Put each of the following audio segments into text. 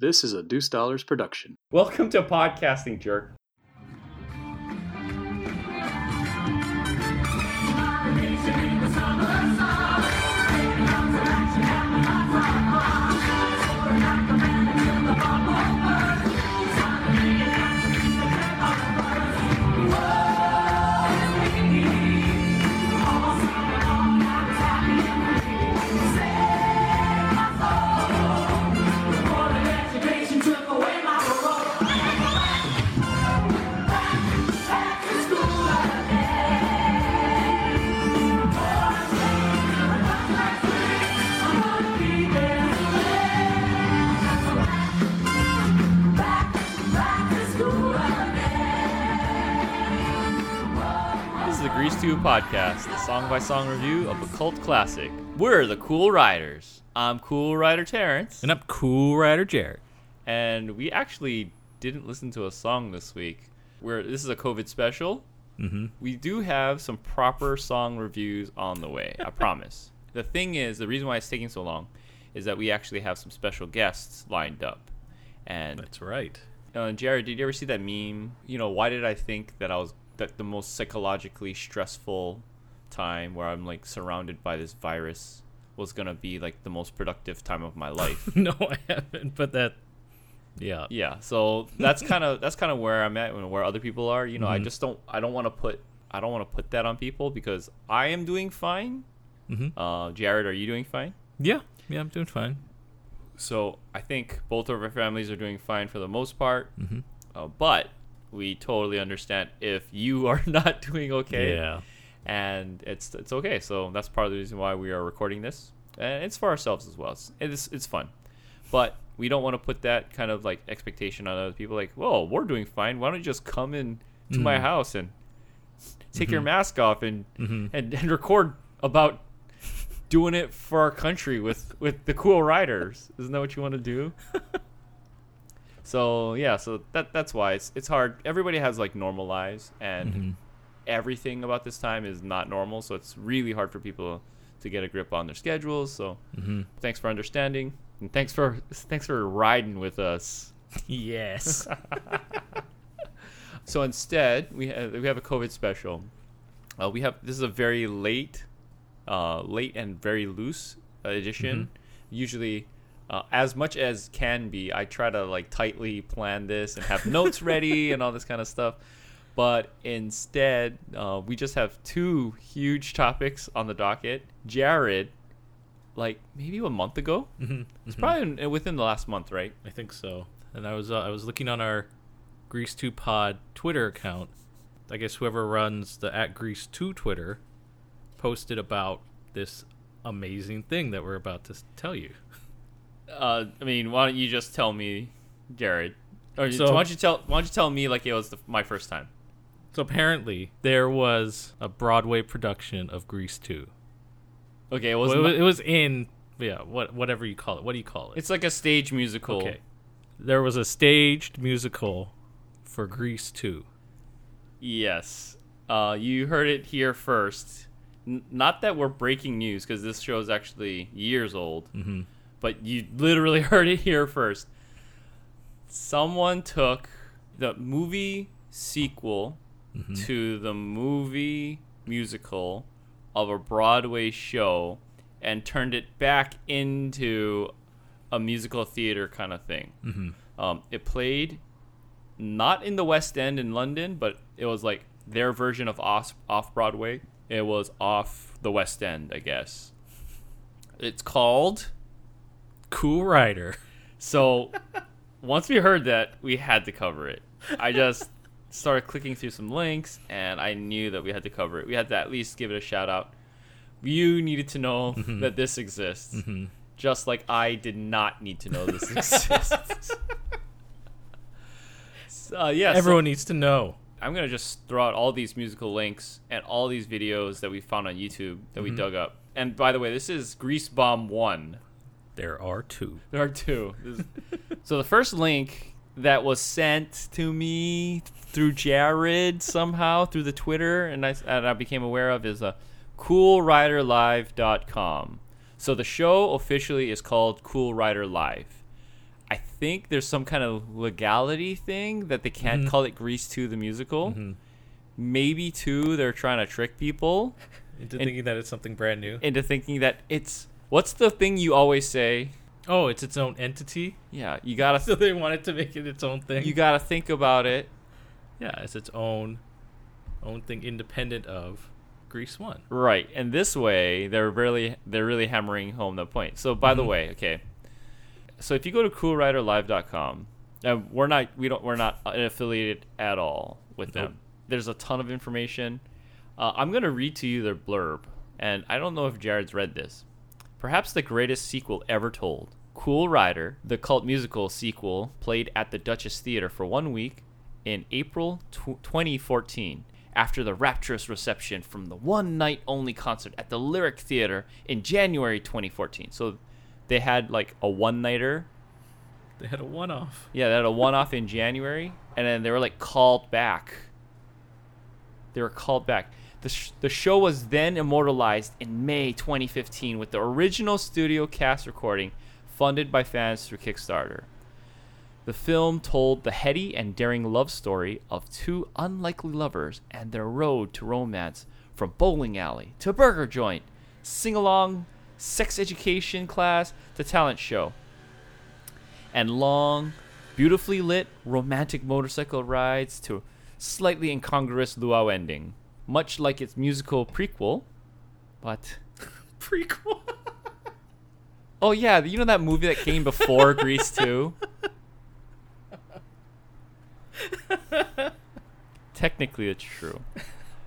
This is a Deuce Dollars production. Welcome to Podcasting Jerk. Grease 2 podcast, the song-by-song review of a cult classic. We're the Cool Riders. I'm Cool Rider Terence. And I'm Cool Rider Jared. And we actually didn't listen to a song this week. This is a COVID special. Mm-hmm. We do have some proper song reviews on the way, I promise. The thing is, the reason why it's taking so long is that we actually have some special guests lined up. And that's right. Jared, did you ever see that meme? You know, why did I think that I was... that the most psychologically stressful time where I'm like surrounded by this virus was gonna be like the most productive time of my life? No, I haven't, but that yeah so that's kind of where I'm at and where other people are, you know. Mm-hmm. I don't want to put that on people because I am doing fine. Mm-hmm. Jared, are you doing fine? Yeah I'm doing fine. So I think both of our families are doing fine for the most part. Mm-hmm. But we totally understand if you are not doing okay. Yeah. And it's okay. So that's part of the reason why we are recording this. And it's for ourselves as well. It's fun. But we don't want to put that kind of like expectation on other people. Like, whoa, we're doing fine. Why don't you just come in to my house and take your mask off and record about doing it for our country with the Cool Riders. Isn't that what you want to do? So yeah, so that's why it's hard. Everybody has like normal lives, and everything about this time is not normal. So it's really hard for people to get a grip on their schedules. So thanks for understanding, and thanks for riding with us. Yes. So instead, we have a COVID special. This is a very late and very loose edition. Mm-hmm. Usually. As much as can be, I try to like tightly plan this and have notes ready and all this kind of stuff. But instead, we just have two huge topics on the docket. Jared, like maybe a month ago, it's probably within the last month, right? I think so. And I was looking on our Grease 2 Pod Twitter account. I guess whoever runs the @Grease2 Twitter posted about this amazing thing that we're about to tell you. I mean, why don't you just tell me, Jared? Or so, why don't you tell me like it was my first time? So apparently there was a Broadway production of Grease 2. Okay, whatever you call it. What do you call it? It's like a stage musical. Okay. There was a staged musical for Grease 2. Yes. You heard it here first. Not that we're breaking news, because this show is actually years old. Mm-hmm. But you literally heard it here first. Someone took the movie sequel to the movie musical of a Broadway show and turned it back into a musical theater kind of thing. Mm-hmm. It played not in the West End in London, but it was like their version of off-Broadway. It was off the West End, I guess. It's called... Cool Rider. So once we heard that, we had to cover it. I just started clicking through some links, and I knew that we had to cover it. We had to at least give it a shout out. You needed to know that this exists, just like I did not need to know this exists. Everyone needs to know. I'm going to just throw out all these musical links and all these videos that we found on YouTube that we dug up. And by the way, this is Grease Bomb 1. There are two. So the first link that was sent to me through Jared somehow, through the Twitter, and I became aware of, is CoolRiderLive.com. So the show officially is called Cool Rider Live. I think there's some kind of legality thing that they can't call it Grease 2 the musical. Mm-hmm. Maybe, too, they're trying to trick people. Into thinking that it's something brand new. Into thinking that it's... What's the thing you always say? Oh, it's its own entity? Yeah, you gotta... So they wanted to make it its own thing? You gotta think about it. Yeah, it's its own thing independent of Grease 1. Right, and this way, they're really hammering home the point. So, by the way, okay... So if you go to CoolRiderLive.com, we're not affiliated at all with them. There's a ton of information. I'm going to read to you their blurb, and I don't know if Jared's read this. Perhaps the greatest sequel ever told. Cool Rider, the cult musical sequel, played at the Duchess Theater for 1 week in April 2014 after the rapturous reception from the one-night-only concert at the Lyric Theater in January 2014. So... They had, like, a one-nighter. They had a one-off. Yeah, they had a one-off in January, and then they were, like, called back. They were called back. The show was then immortalized in May 2015 with the original studio cast recording funded by fans through Kickstarter. The film told the heady and daring love story of two unlikely lovers and their road to romance from bowling alley to burger joint, sing-along, sex education class to talent show, and long, beautifully lit romantic motorcycle rides to slightly incongruous luau ending, much like its musical prequel. But prequel? Oh yeah, you know that movie that came before Grease 2? Technically it's true.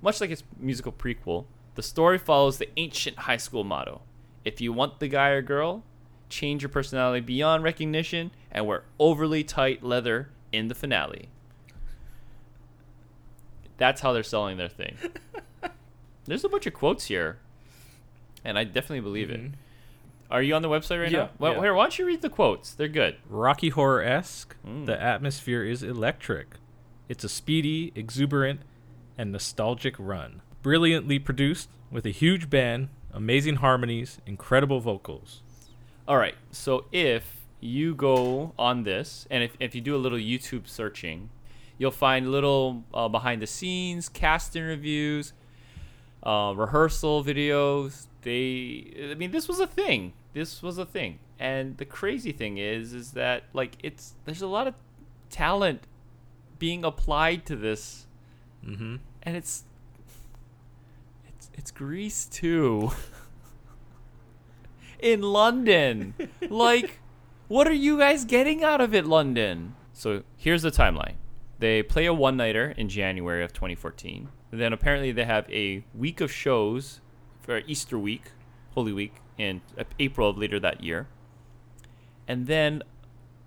Much like its musical prequel, the story follows the ancient high school motto: if you want the guy or girl, change your personality beyond recognition and wear overly tight leather in the finale. That's how they're selling their thing. There's a bunch of quotes here, and I definitely believe it. Are you on the website right now? Well, yeah. Here, why don't you read the quotes? They're good. Rocky Horror-esque, the atmosphere is electric. It's a speedy, exuberant, and nostalgic run. Brilliantly produced with a huge band, amazing harmonies, incredible vocals. All right, so if you go on this, and if you do a little YouTube searching, you'll find little behind-the-scenes, cast interviews, rehearsal videos. This was a thing. And the crazy thing is that, like, there's a lot of talent being applied to this, and it's Grease 2 in London. Like, what are you guys getting out of it, London? So here's the timeline. They play a one-nighter in January of 2014. And then apparently they have a week of shows for Easter week, Holy Week, in April of later that year. And then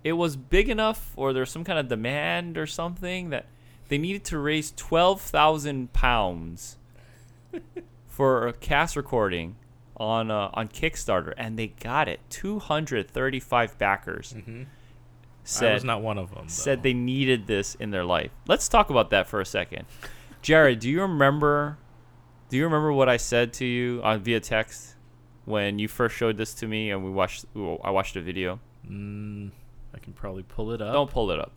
it was big enough, or there's some kind of demand or something, that they needed to raise £12,000 for a cast recording on Kickstarter, and they got it. 235 backers. Said, I was not one of them. Said they needed this in their life. Let's talk about that for a second. Jared, do you remember what I said to you via text when you first showed this to me and I watched a video? I can probably pull it up. Don't pull it up.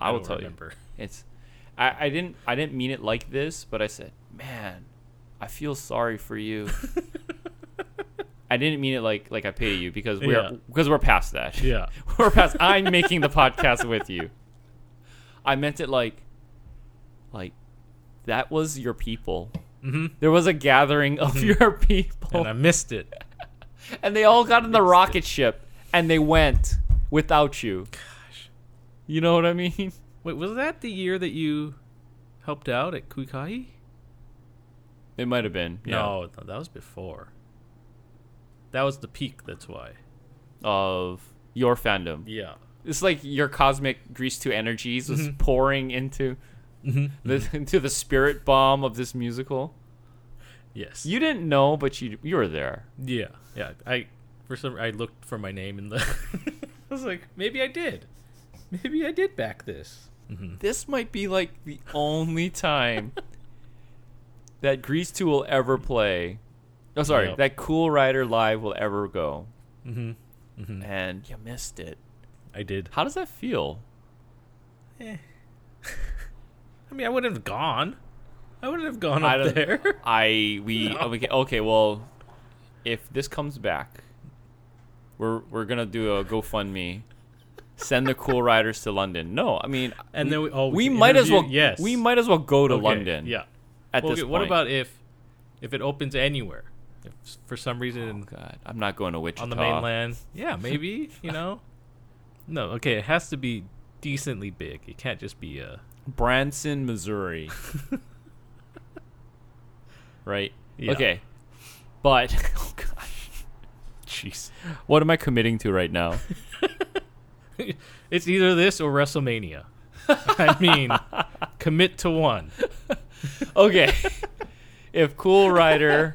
I will tell remember. You. It's I didn't mean it like this, but I said, man, I feel sorry for you. I didn't mean it like I pity you, because we're past that. Yeah. We're past I'm making the podcast with you. I meant it like that was your people. There was a gathering of your people. And I missed it. And they all got in the rocket ship, and they went without you. Gosh. You know what I mean? Wait, was that the year that you helped out at Kukai? It might have been. Yeah. No, that was before. That was the peak, that's why. Of your fandom. Yeah. It's like your cosmic Grease 2 energies was pouring into the spirit bomb of this musical. Yes. You didn't know, but you were there. Yeah. Yeah. I looked for my name in the I was like, maybe I did. Maybe I did back this. This might be like the only time that Grease 2 will ever play. Oh, sorry. Yep. That Cool Rider Live will ever go. And you missed it. I did. How does that feel? I mean, I wouldn't have gone. I wouldn't have gone up there. Okay, well, if this comes back, we're going to do a GoFundMe. Send the Cool Riders to London. No, I mean, and then we might as well. Yes. We might as well go to London. Yeah. At this point. What about if it opens anywhere? If for some reason, I'm not going to Wichita. On the mainland. Yeah, maybe, you know. No, okay, it has to be decently big. It can't just be a Branson, Missouri. Right? Yeah. Okay. But oh gosh. Jeez. What am I committing to right now? It's either this or WrestleMania. I mean, commit to one. Okay. If this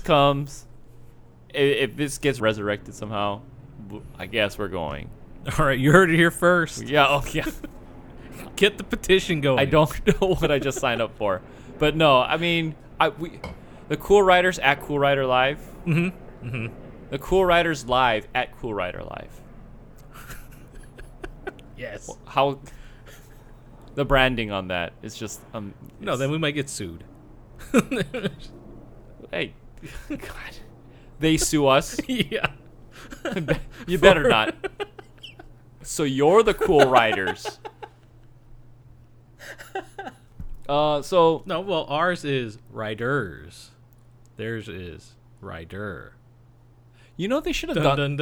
comes, if this gets resurrected somehow, I guess we're going. All right, you heard it here first. Yeah, oh yeah. Get the petition going. I don't know what I just signed up for. But no, I mean, the Cool Riders at Cool Rider Live. Mm-hmm. Mm-hmm. The Cool Riders Live at Cool Rider Live. Yes. How the branding on that is just then we might get sued. Hey, God, they sue us. Yeah, you better not. So you're the Cool Riders. Ours is Riders. Theirs is Rider. You know what they should have done?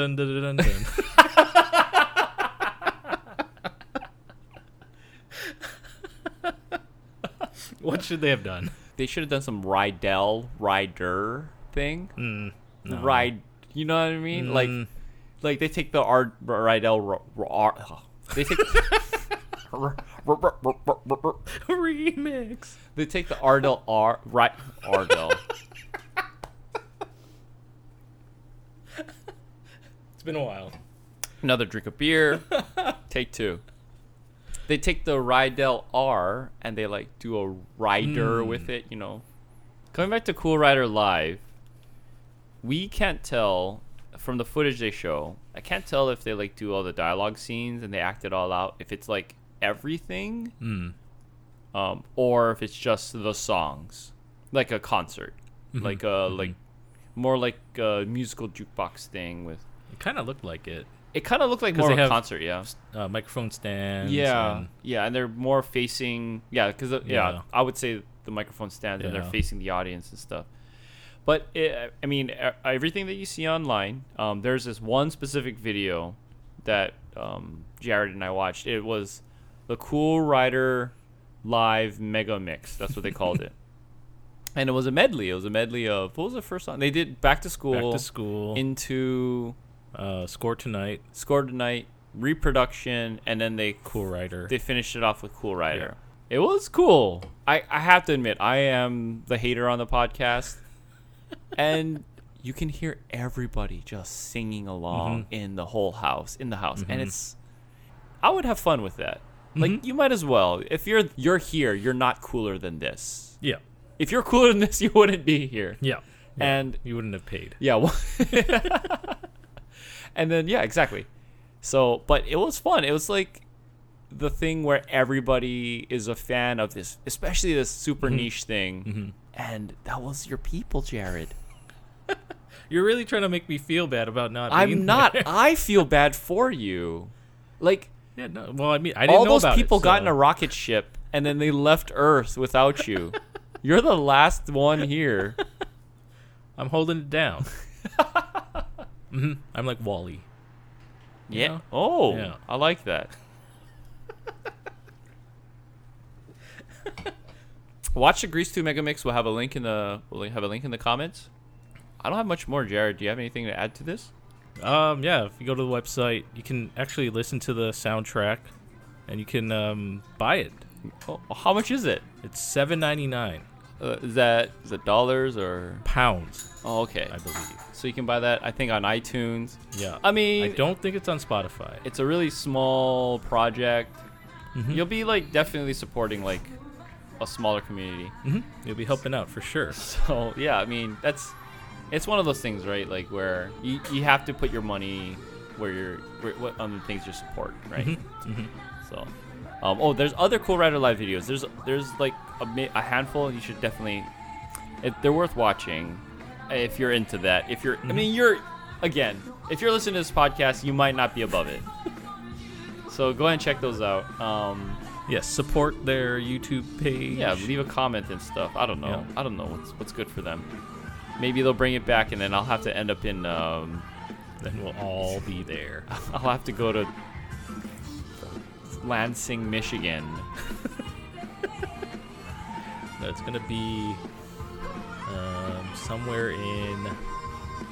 What should they have done? They should have done some Rydell, Rider thing. No. Ride, you know what I mean? Like they take the Rydell. They take remix. They take the Rydell Rydell. Been a while. Another drink of beer. Take two. They take the Rydell R and they like do a rider with it, you know. Coming back to Cool Rider Live, we can't tell from the footage they show. I can't tell if they like do all the dialogue scenes and they act it all out, if it's like everything, or if it's just the songs, like a concert, like more like a musical jukebox thing with. It kind of looked like it. It kind of looked like more of a concert, yeah. Microphone stands. Yeah, and they're more facing... Yeah, because I would say the microphone stands and they're facing the audience and stuff. But, everything that you see online, there's this one specific video that Jared and I watched. It was the Cool Rider Live Mega Mix. That's what they called it. And it was a medley. It was a medley of... What was the first song? They did Back to School. Into... Score Tonight, Reproduction, and then they Cool Rider. They finished it off with Cool Rider. Yeah. It was cool. I have to admit, I am the hater on the podcast, and you can hear everybody just singing along in the whole house, and I would have fun with that. Like you might as well. If you're here, you're not cooler than this. Yeah. If you're cooler than this, you wouldn't be here. Yeah. And you wouldn't have paid. Yeah. Well, and then, yeah, exactly. So, but it was fun. It was like the thing where everybody is a fan of this, especially this super niche thing. And that was your people, Jared. You're really trying to make me feel bad about not being there. I feel bad for you. Like, yeah, no, well, I mean, I didn't know about it. All those people got in a rocket ship and then they left Earth without you. You're the last one here. I'm holding it down. I'm like WALL-E. Yeah. Know? Oh, yeah. I like that. Watch the Grease 2 Megamix. We'll have a link in the comments. I don't have much more, Jared. Do you have anything to add to this? Yeah. If you go to the website, you can actually listen to the soundtrack, and you can buy it. Oh, how much is it? It's $7.99. Is that dollars or pounds? Oh, okay. I believe. So you can buy that, I think, on iTunes. Yeah. I mean, I don't think it's on Spotify. It's a really small project. You'll be like definitely supporting like a smaller community. You'll be helping out for sure. So yeah, I mean, that's it's one of those things, right? Like where you have to put your money where you're on the things you support, right? Mm-hmm. Mm-hmm. So, there's other Cool Rider Live videos. There's like a handful. You should definitely, they're worth watching if you're into that. If you're, mm-hmm. I mean, if you're listening to this podcast, you might not be above it. So go ahead and check those out. Yes, support their YouTube page. Yeah, leave a comment and stuff. I don't know. Yeah. I don't know what's good for them. Maybe they'll bring it back, and then I'll have to end up in... then we'll all be there. I'll have to go to Lansing, Michigan. That's going to be somewhere in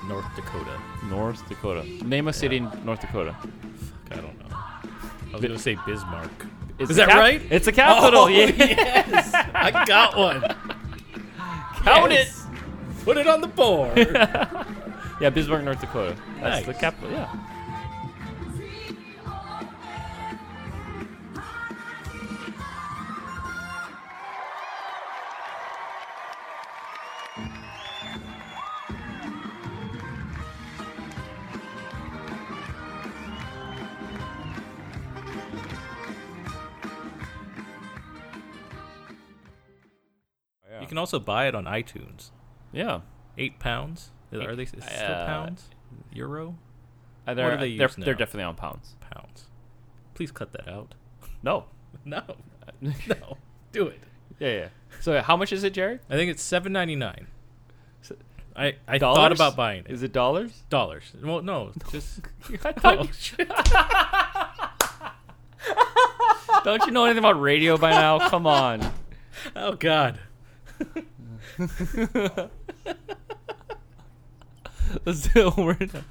North Dakota. North Dakota. Name a city in North Dakota. Fuck, I don't know. I was going to say Bismarck. Is that right? It's a capital. Oh, yes. I got one. Count it. Put it on the board. Yeah, Bismarck, North Dakota. That's the capital. Yeah. You can also buy it on iTunes. Yeah. £8? Are they still pounds? Euro? What do they use now? They're definitely on pounds. Pounds. Please cut that out. No. No. No. Do it. Yeah. So how much is it, Jared? I think it's $7.99. I thought about buying it. Is it dollars? Dollars. Well, no. Just... Don't you know anything about radio by now? Come on. Oh, God. Let's do it.